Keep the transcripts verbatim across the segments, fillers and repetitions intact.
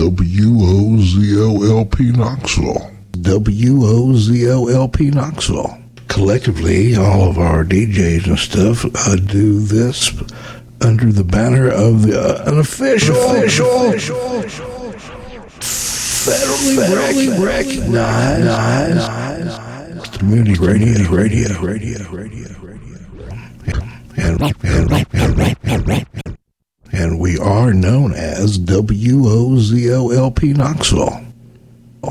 W O Z O L P Knoxville. W O Z O L P Knoxville. Collectively, all of our D Js and stuff uh, do this under the banner of the uh, unofficial, official, official, official, federally, federally recognized, recognized community radio, radio, radio, radio, radio, and and and we are known as W O Z O L P Knoxville.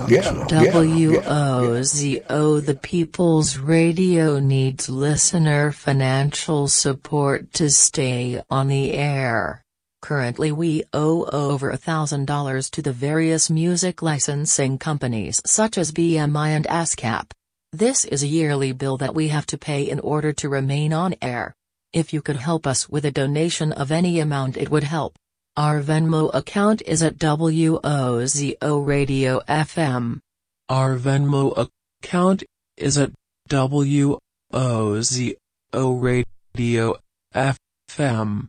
Yeah, W O Z O, the People's Radio needs listener financial support to stay on the air. Currently we owe over one thousand dollars to the various music licensing companies such as B M I and ASCAP. This is a yearly bill that we have to pay in order to remain on air. If you could help us with a donation of any amount, it would help. Our Venmo account is at W O Z O Radio F M. Our Venmo account is at W O Z O Radio F M.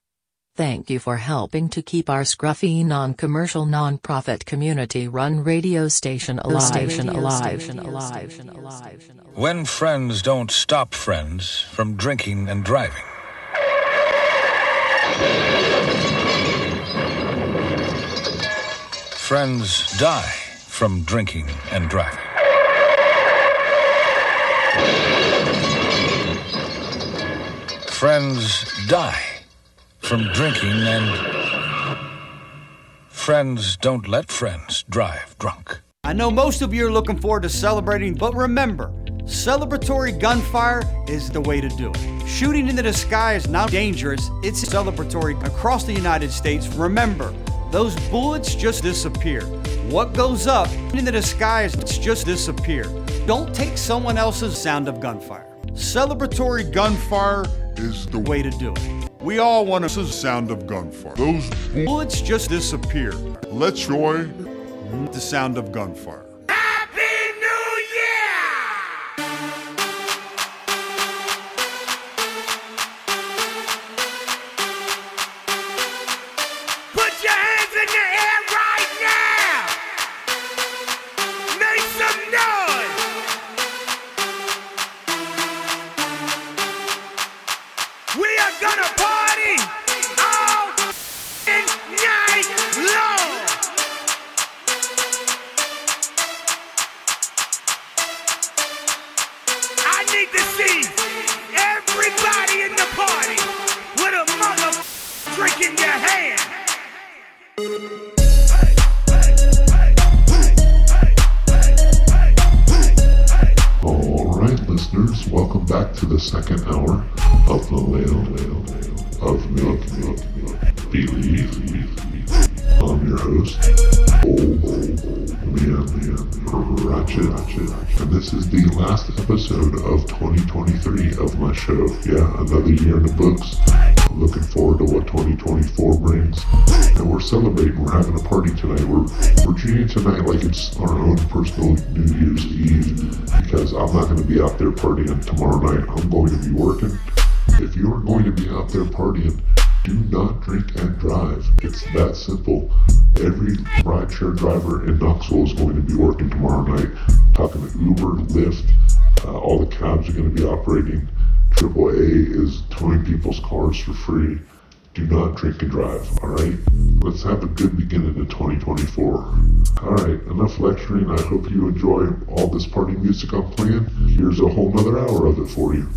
Thank you for helping to keep our scruffy non-commercial non-profit community-run radio station alive and alive and alive and alive. When friends don't stop friends from drinking and driving. Friends die from drinking and driving. Friends die from drinking and... Friends don't let friends drive drunk. I know most of you are looking forward to celebrating, but remember, celebratory gunfire is the way to do it. Shooting into the sky is not dangerous, it's celebratory across the United States. Remember, those bullets just disappear. What goes up into the sky is just disappear. Don't take someone else's sound of gunfire. Celebratory gunfire is the way to do it. We all want a sound of gunfire. Those bullets just disappear. Let's joy the sound of gunfire. Yeah, another year in the books. I'm looking forward to what twenty twenty-four brings. And we're celebrating. We're having a party tonight. We're we're treating tonight like it's our own personal New Year's Eve, because I'm not going to be out there partying tomorrow night. I'm going to be working. If you're going to be out there partying, do not drink and drive. It's that simple. Every rideshare driver in Knoxville is going to be working tomorrow night. Talking to Uber, Lyft, uh, all the cabs are going to be operating. triple A is towing people's cars for free. Do not drink and drive, alright? Let's have a good beginning in twenty twenty-four. Alright, enough lecturing. I hope you enjoy all this party music I'm playing. Here's a whole nother hour of it for you.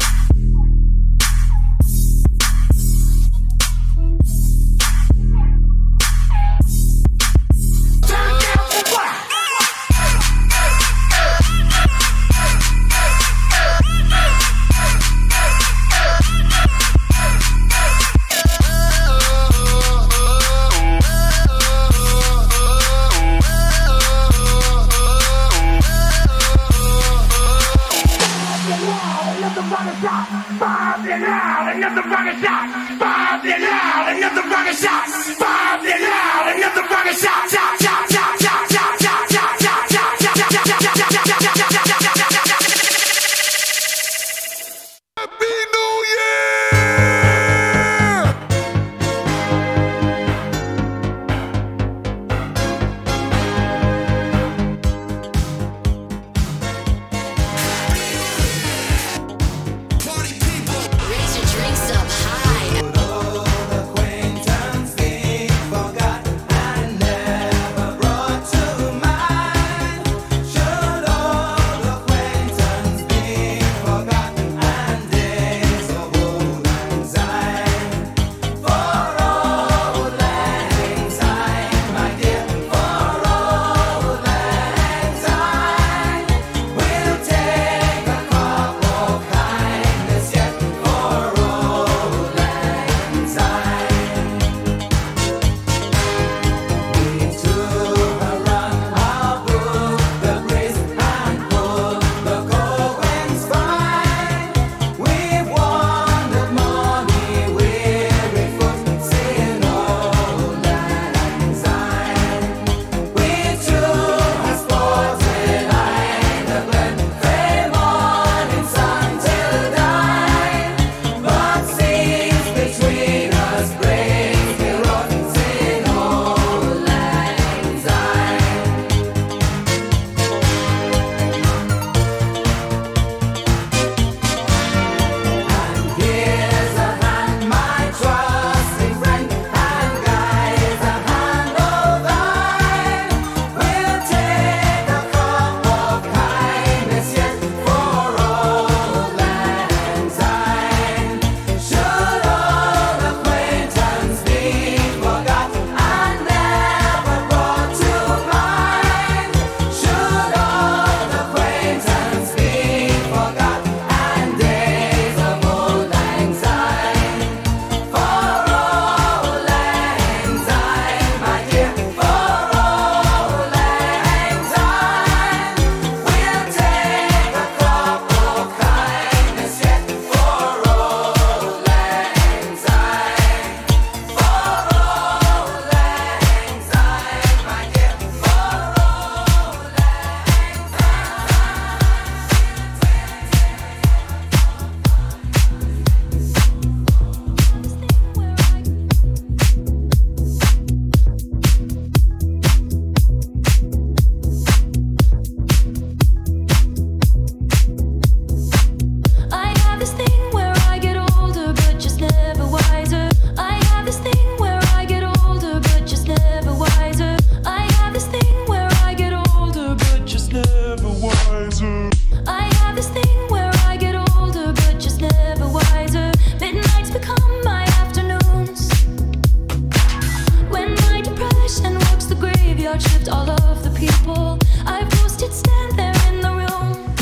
of the people I roasted stand there in the room.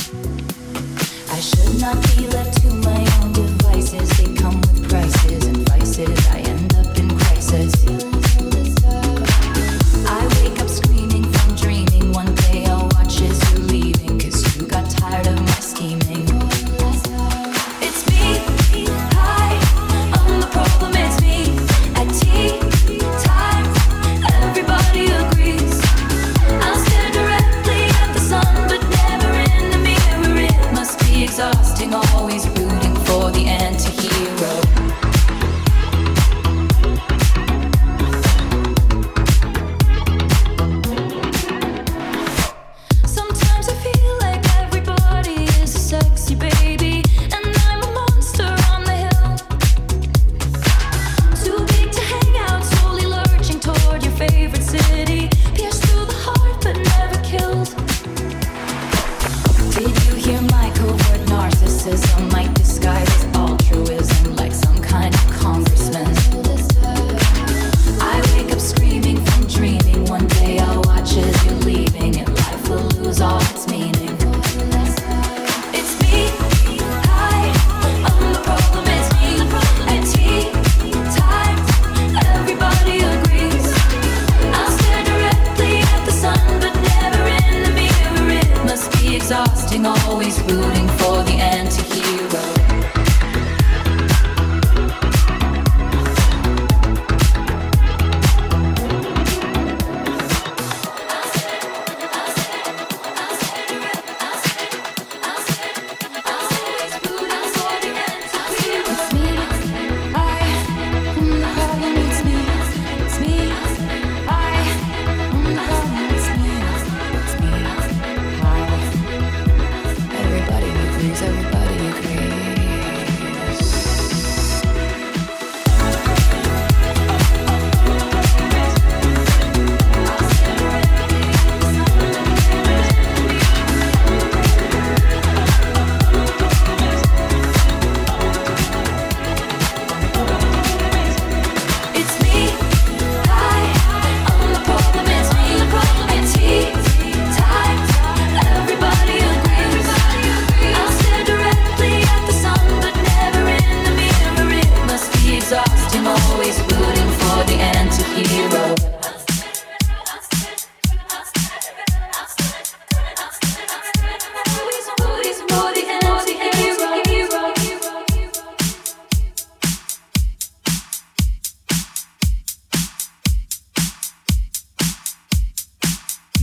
I should not be left to my own devices. They come with prices and vices. I end up in crisis. I wake up screaming from dreaming. One day I'll watch as you're leaving, 'cause you got tired of my scheming. It's me, hi, I'm the problem, it's me. At tea time, everybody agrees. I'll stare directly at the sun, but never in the mirror. It must be exhausting, always rooting for the anti-hero. Sometimes I feel like everybody is a sexy baby, and I'm a monster on the hill. Too big to hang out, slowly lurching toward your favorite city. Pierced through the heart, but never killed. Did you hear my covert narcissism? Might disguise as altruism, like some kind of congressman. I wake up screaming from dreaming. One day I'll watch as you're leaving, and life will lose all its meaning. It's me, hi, I'm the problem, it's me. At tea time, everybody agrees. I'll stare directly at the sun, but never in the mirror. It must be exhausting, always rooting for the anti-hero. It's me, I am the problem, it's me. It's me, I am the problem, it's me. It's me, I. Everybody agrees, everybody agrees. It's me, hi, I'm the problem, it's me. At tea time, everybody agrees. I'll stare directly at the sun, but never in the mirror. It must be exhausting, always rooting for the anti-hero. Always rooting for the anti-hero.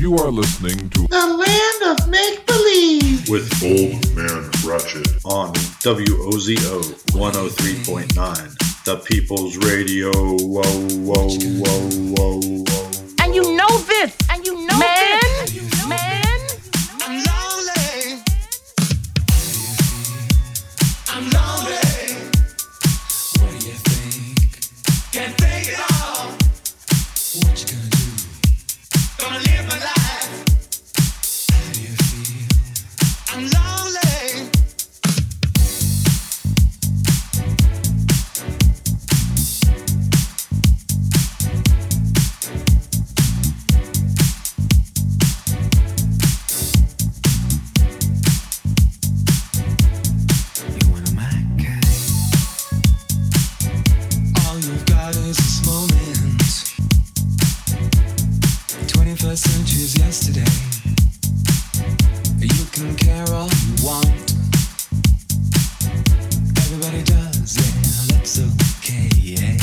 You are listening to The Land of Make Believe with Old Man Ratchet on W O Z O one oh three point nine, the people's radio. Whoa, whoa, whoa, whoa, whoa. And you know this. And you know man, this. Man. I'm lonely. I'm lonely. What do you think? Can't think at all. What you gonna do? Gonna live my life. How do you feel? I'm lonely. You're one of my kind. All you've got is this moment. twenty-first century's yesterday. You can care all you want. Everybody does, yeah, that's okay, yeah.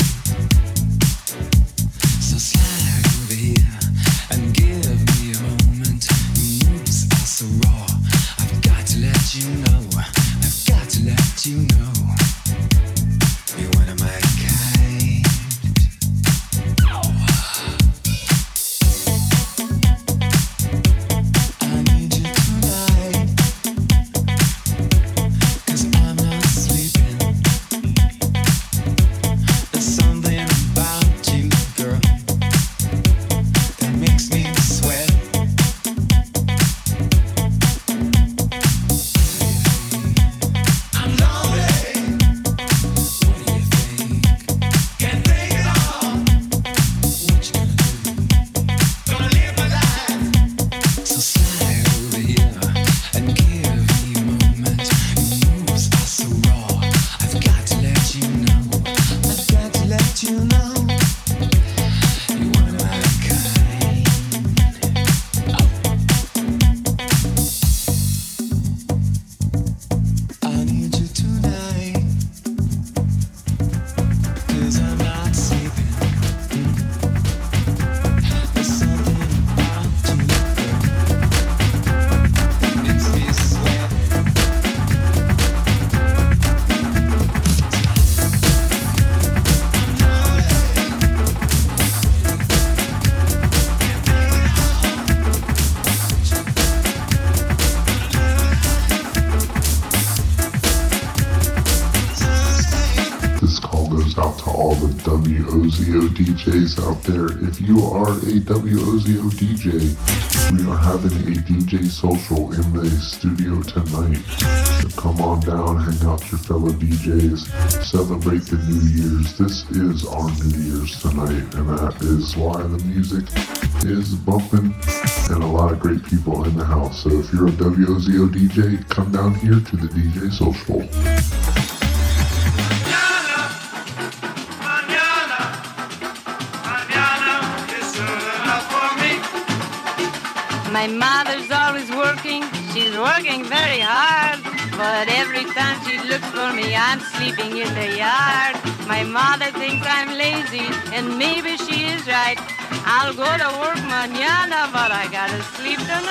So slide over here and give me a moment. Your moves are so raw. I've got to let you know. I've got to let you know. You're one of my kind. Oh. W O Z O D Js out there. If you are a W O Z O D J, we are having a D J social in the studio tonight. So come on down, hang out with your fellow D Js, celebrate the New Year's. This is our New Year's tonight, and that is why the music is bumping and a lot of great people in the house. So if you're a W O Z O D J, come down here to the D J social. My mother's always working, she's working very hard, but every time she looks for me, I'm sleeping in the yard. My mother thinks I'm lazy, and maybe she is right. I'll go to work mañana, but I gotta sleep tonight.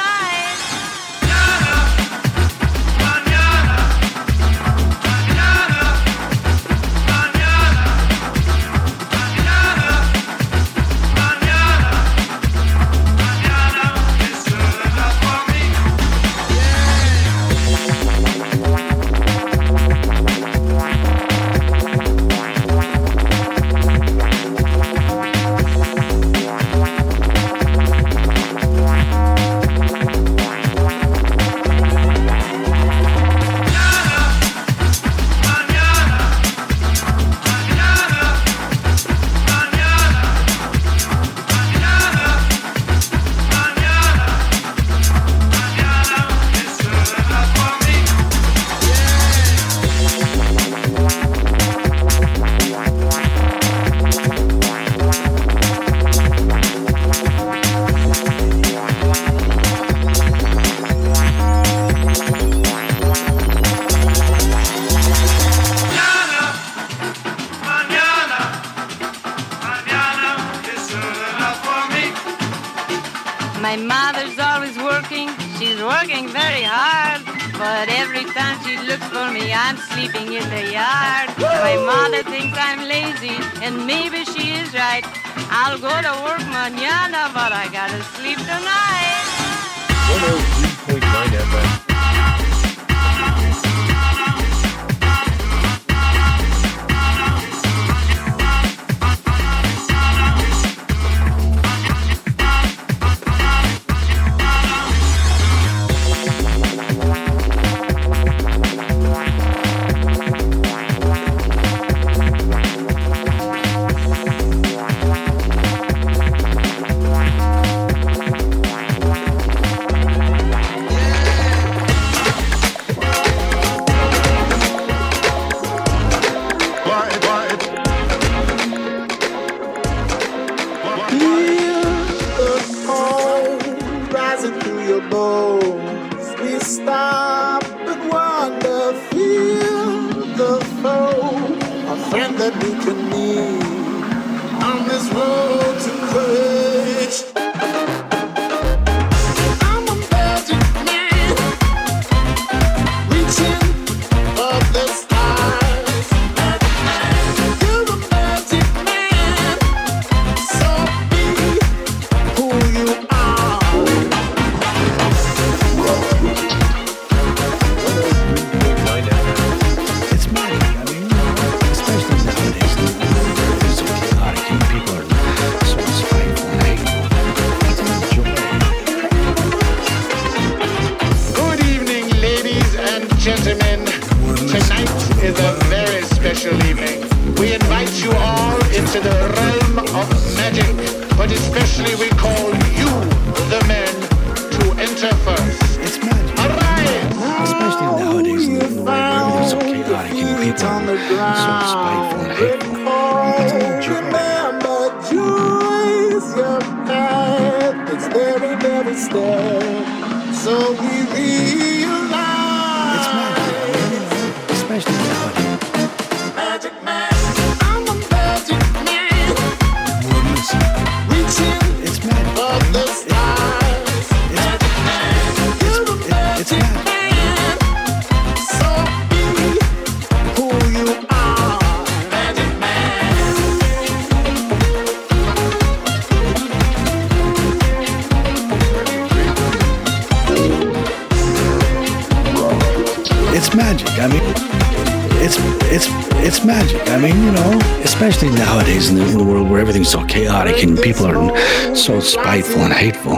it's it's it's magic. I mean, you know, especially nowadays in the, in the world where everything's so chaotic and people are so spiteful and hateful.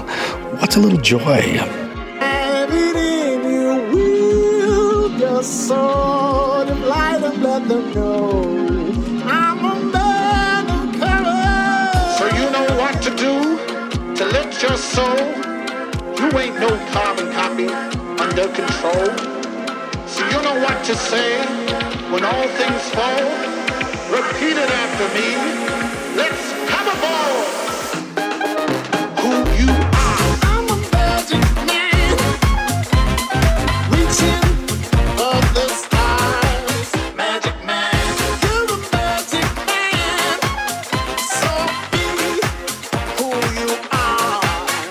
What's a little joy? Have it in you, will your soul to light and let them know. I'm a man of courage. So you know what to do to lift your soul. You ain't no carbon copy under control. So you know what to say when all things fall. Repeat it after me. Let's have a ball. Who you are? I'm a magic man, reaching for the stars. Magic man, you're a magic man. So be who you are,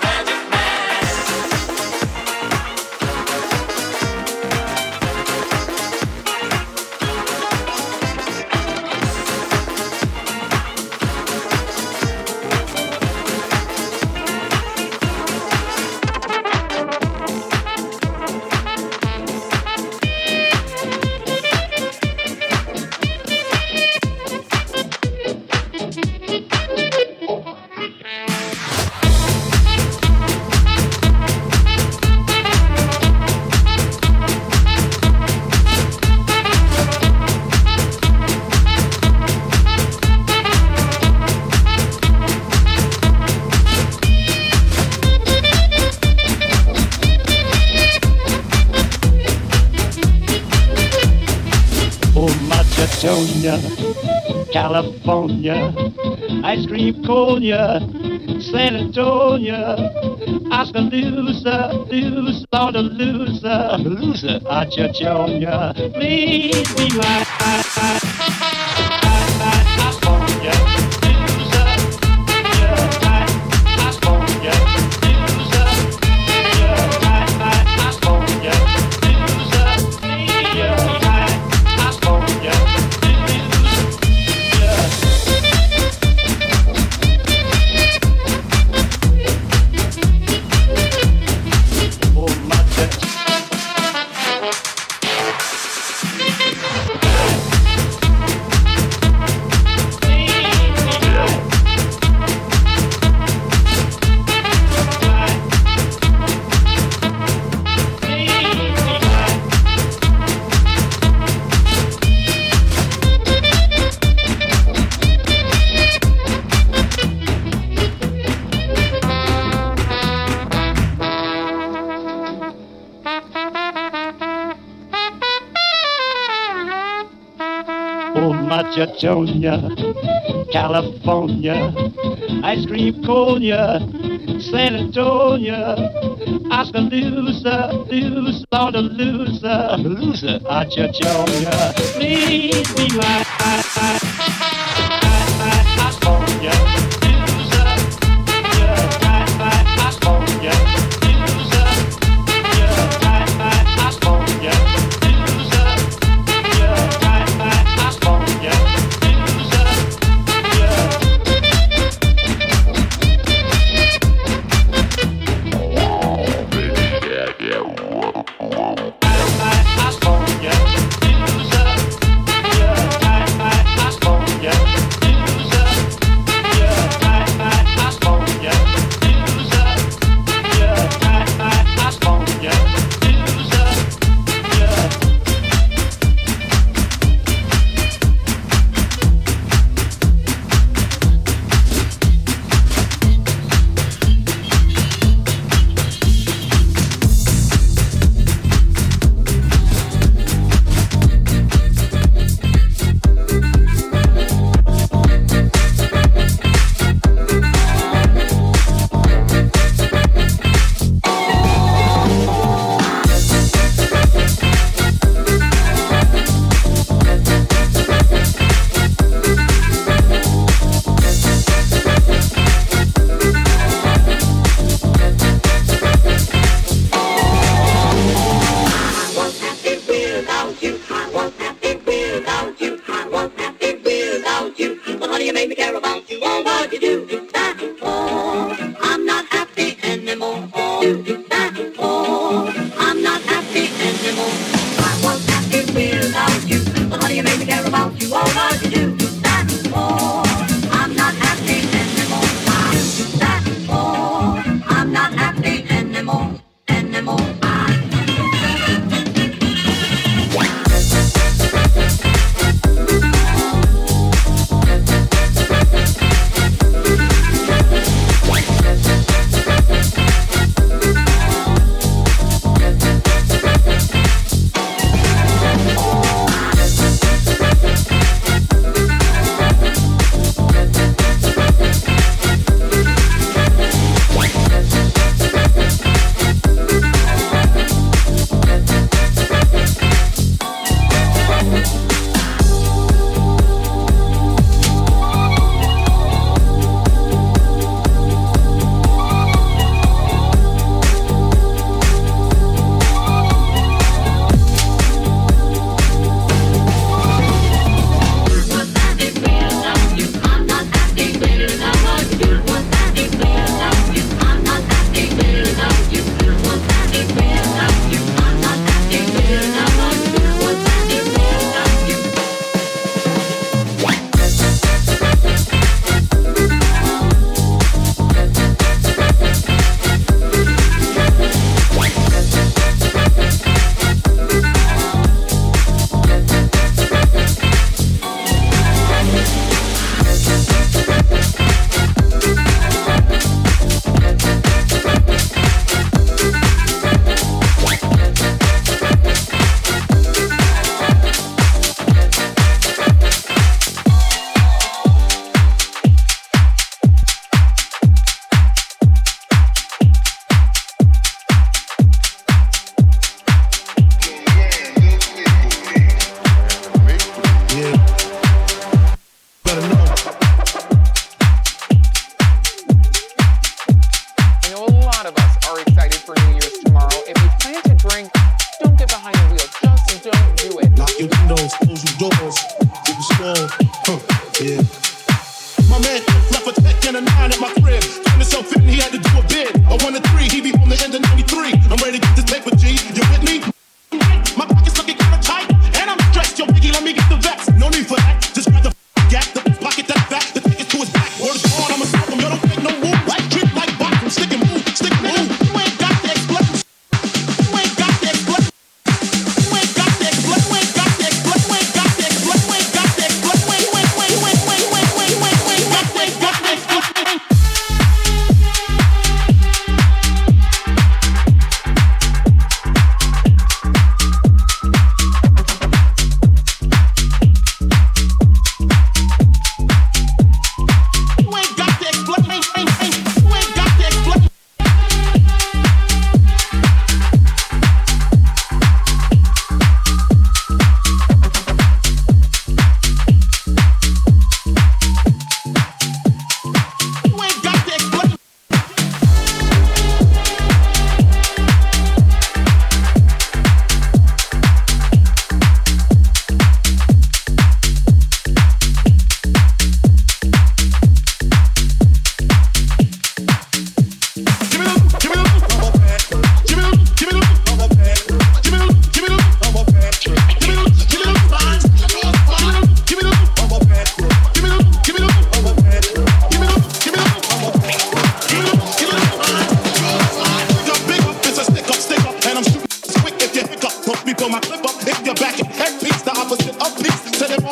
magic man. California, ice cream conia, San Antonio, Oskaloosa, Loose, Londaloosa, Loosa, Achachonia, please be my, my, my, my, my, my, California. Georgia, California, ice cream conia, San Antonio, Oskaloosa, Loose, Londaloosa, Loosa, Achachonia, please be my, my, my, my, my, my, California.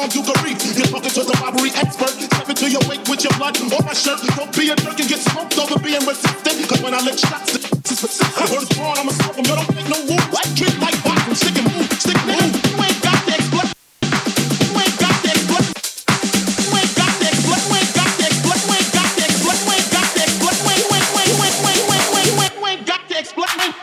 songs you can read. You're talking to the robbery expert. Step into your wake with your blood or my shirt. Don't be a jerk and get smoked over being resistant. Cause when I lick shots, it's persistent. I heard it's wrong, I'ma smoke them. You don't make no woo. Like kid, like pop, I'm sick and move. Stick and move. You ain't got that blood. You ain't got that blood. You ain't got that blood. You ain't got that blood. You ain't got that blood. You ain't got that blood. You ain't got that blood. You ain't got that blood. You ain't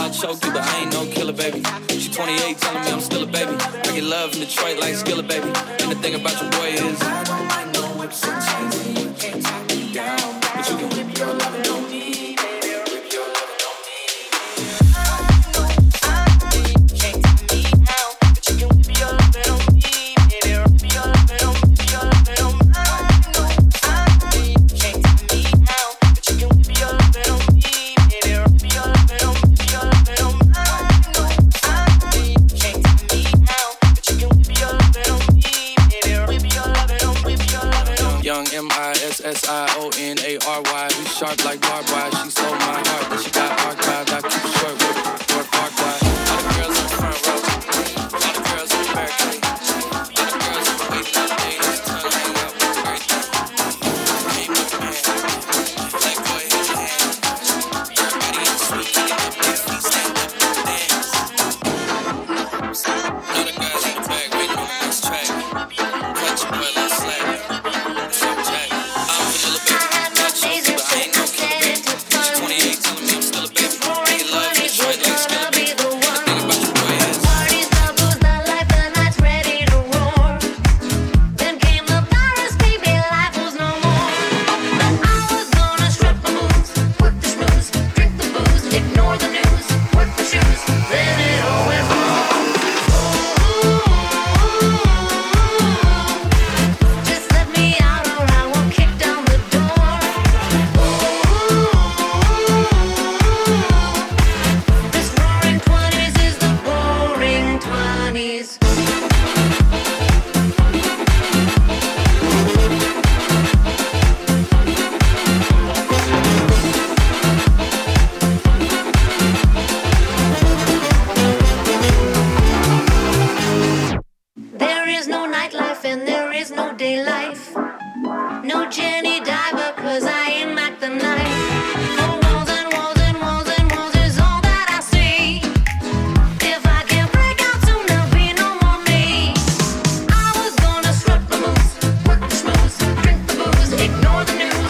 I'll choke you, but I ain't no killer, baby. She twenty-eight, telling me I'm still a baby. I get love in Detroit like Skilla, baby. And the thing about your boy is I don't like no whips and chains, and you can't tie me down. You can whip your lovin' on me, baby. Whip your lovin' on me. I can't take me down. You can whip your lovin' on me, baby. Whip your lovin' on me, your lovin' on me. I can't take me down. You can whip your lovin' on me, baby. Whip your lovin' on me, your lovin' on me. I can't take me down. You can whip your lovin' on me, baby. Whip your lovin' on me, your lovin' on me. Young M I S S I O N A R Y, we sharp like barbed wire. She sold my heart, but she got archived. I keep it short, work, work, park wide. All the girls in the front row, all the girls in the back row, all the girls in the way that they just turn hang out. Me, my man, Playboy, hit your hand. Everybody in the suite, kicking up their feet, stand up and dance. All the guys in the back, waiting on the next track. Catch your boy, let's slap. Ignore the news.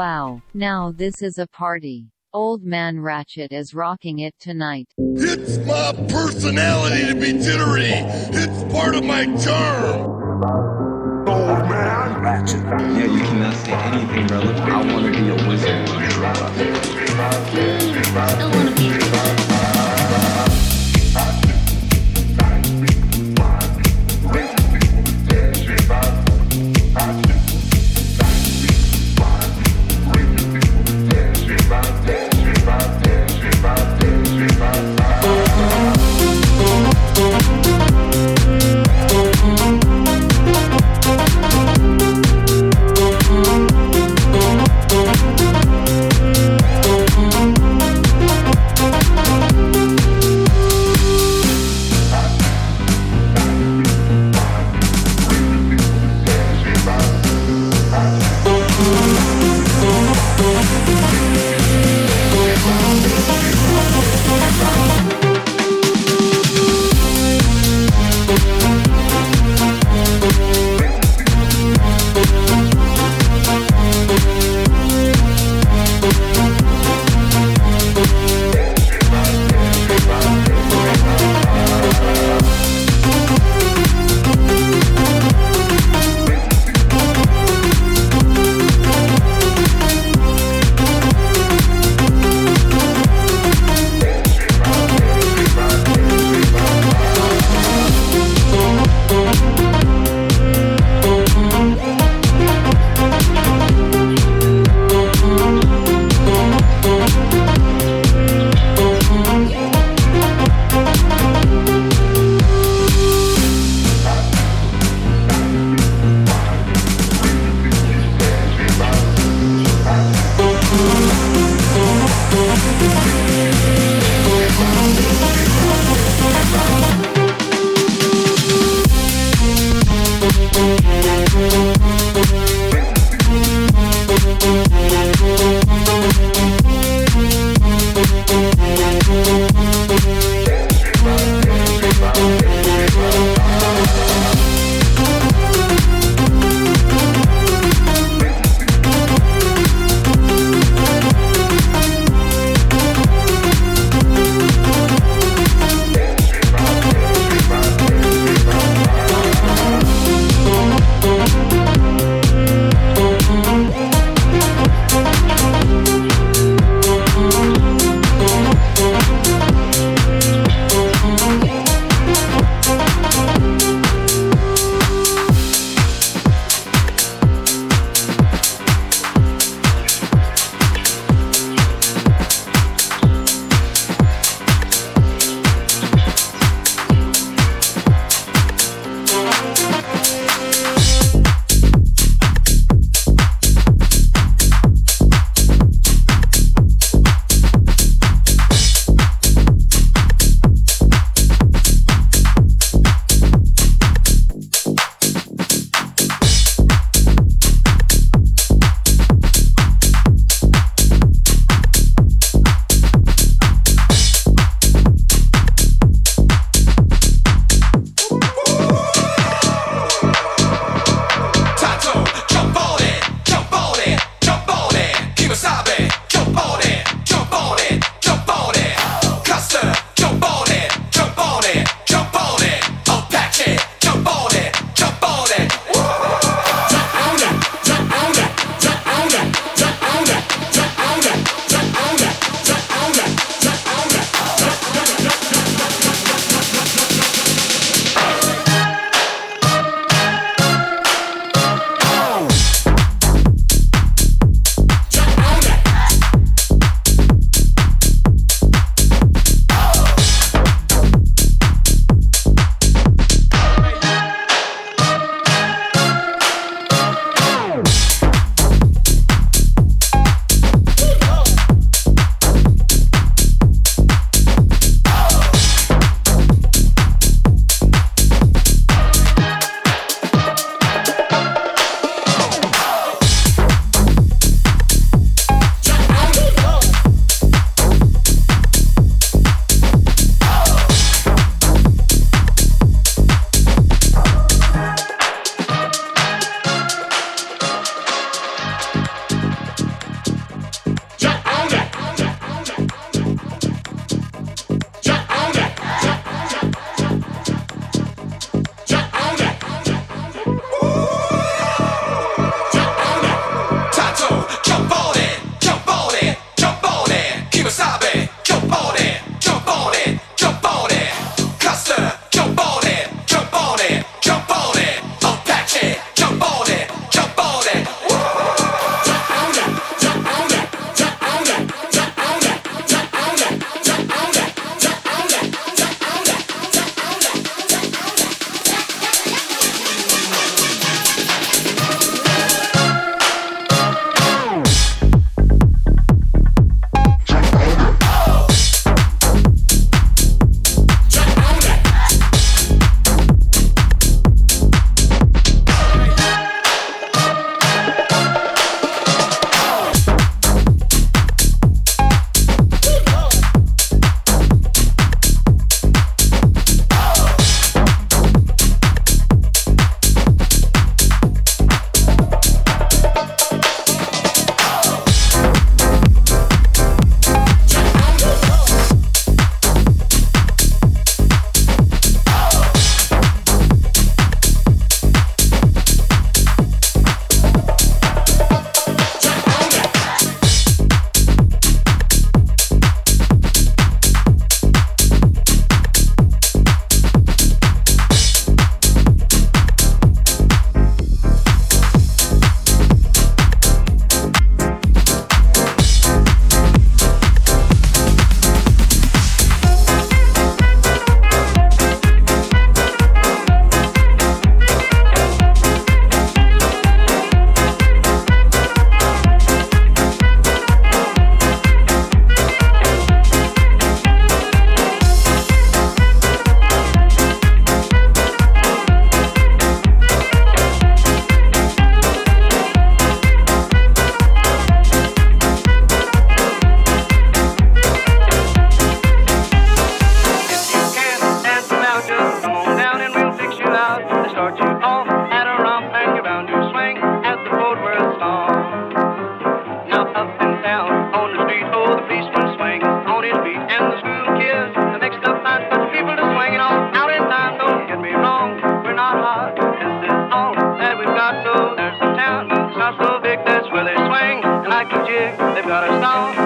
Wow, now this is a party. Old Man Ratchet is rocking it tonight. It's my personality to be jittery. It's part of my charm. Old Man Ratchet. Yeah, you cannot say anything relevant. I want to be a wizard. I want to be a wizard.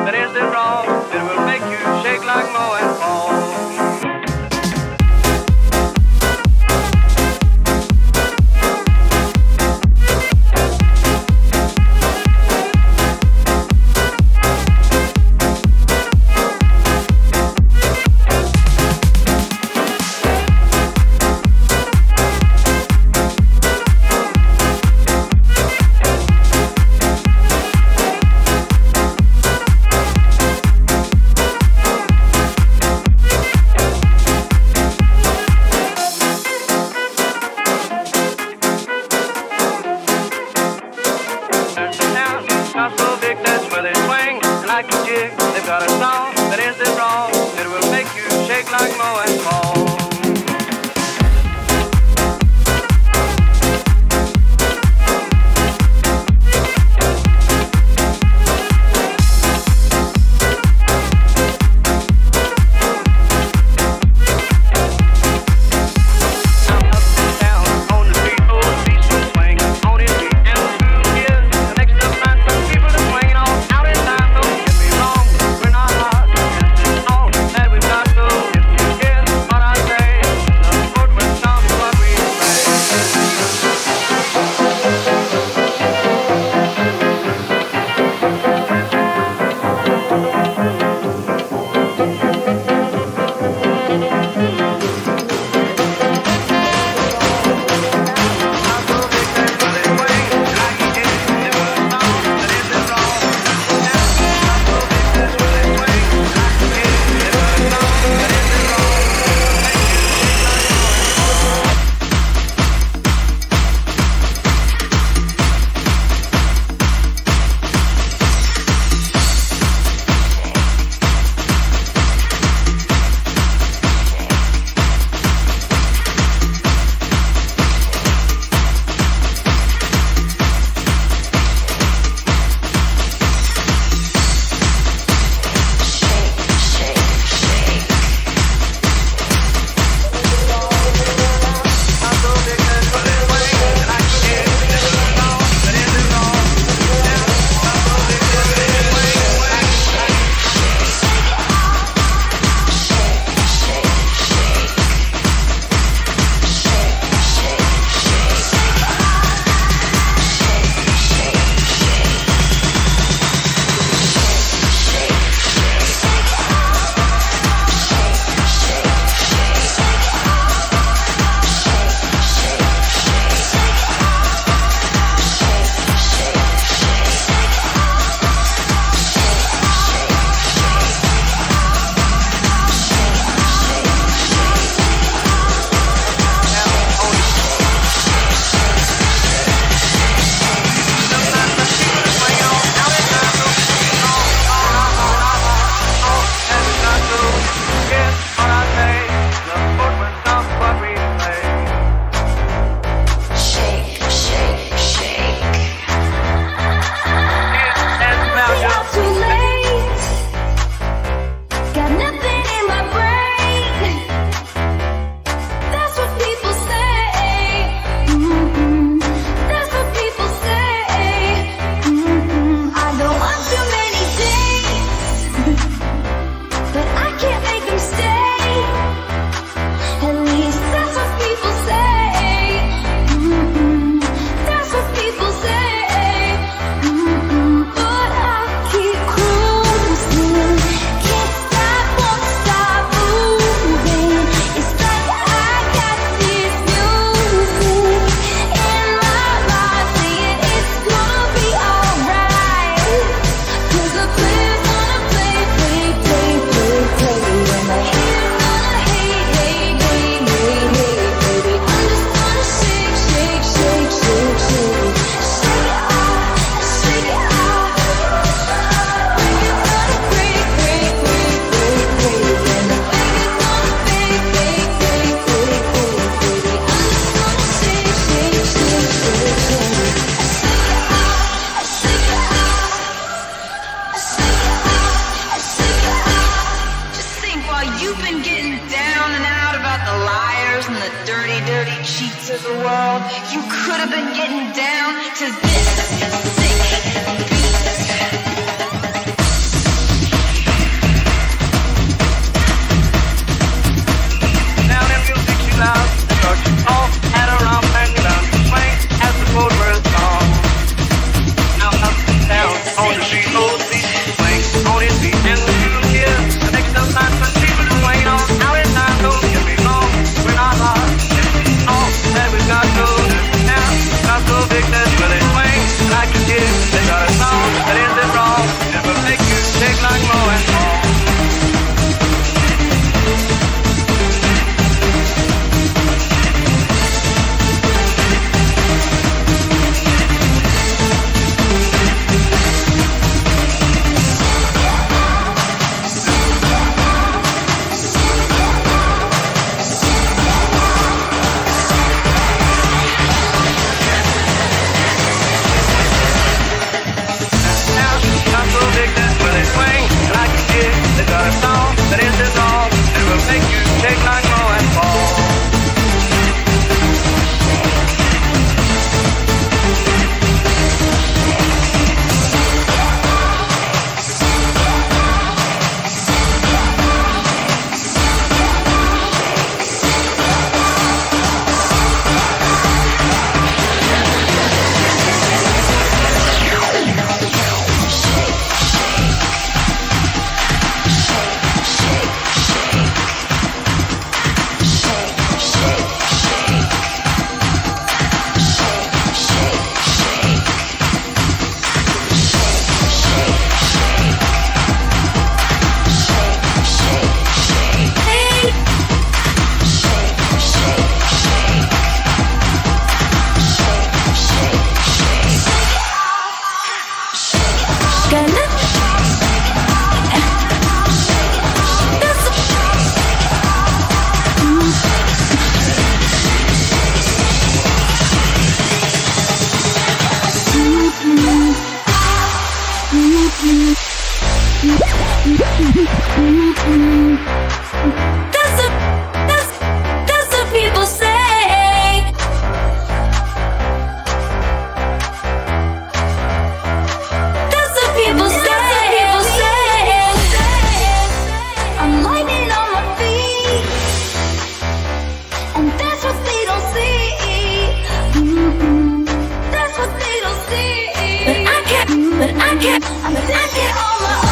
that isn't wrong. It will make you shake like Moe and Paul. That's what, that's, that's what people say. That's what people say. People say. I'm lightning on my feet, and that's what they don't see. That's what they don't see. But I can't. But I can't. I'm I can't on my own.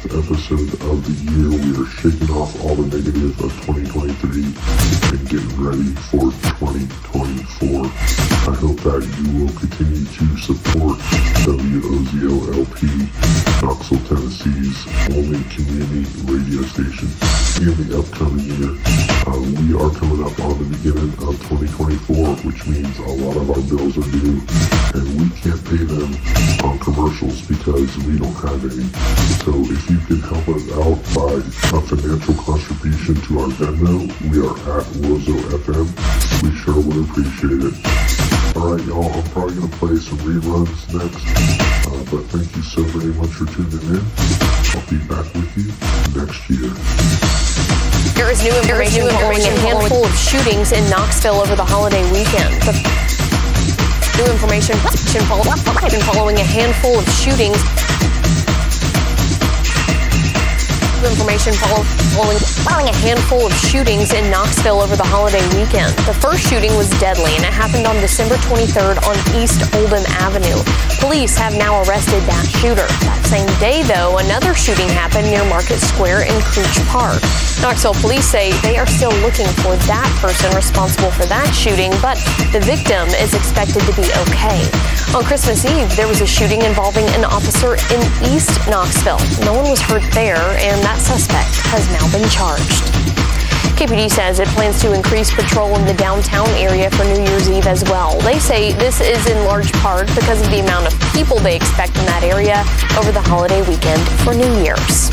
Episode of the year. We are shaking off all the negative of twenty twenty-three and getting ready for twenty twenty-four. I hope that you will continue to support W O Z O L P, Knoxville, Tennessee's only community radio station in the upcoming year. Uh, we are coming up on the beginning of twenty twenty-four, which means a lot of our bills are due, and we can't pay them on commercials because we don't have any. So if you can help us out by a financial contribution to our Venmo, we are at WozoFM. We sure would appreciate it. Alright y'all, I'm probably going to play some reruns next, uh, but thank you so very much for tuning in. I'll be back with you next year. There is new information following a handful of shootings in Knoxville over the holiday weekend. The new information following a handful of shootings. New information following a handful of shootings in Knoxville over the holiday weekend. The first shooting was deadly, and it happened on December twenty-third on East Oldham Avenue. Police have now arrested that shooter. That same day, though, another shooting happened near Market Square in Creech Park. Knoxville police say they are still looking for that person responsible for that shooting, but the victim is expected to be okay. On Christmas Eve, there was a shooting involving an officer in East Knoxville. No one was hurt there, and that suspect has now been charged. K P D says it plans to increase patrol in the downtown area for New Year's Eve as well. They say this is in large part because of the amount of people they expect in that area over the holiday weekend for New Year's.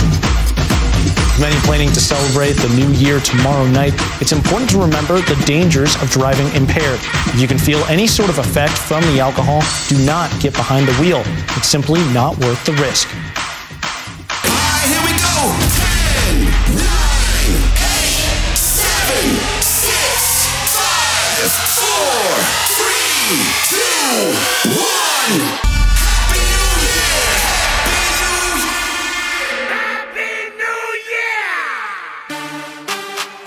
Many planning to celebrate the new year tomorrow night. It's important to remember the dangers of driving impaired. If you can feel any sort of effect from the alcohol, do not get behind the wheel. It's simply not worth the risk. All right, here we go. ten, nine, eight, seven, six, five, four, three, two, one.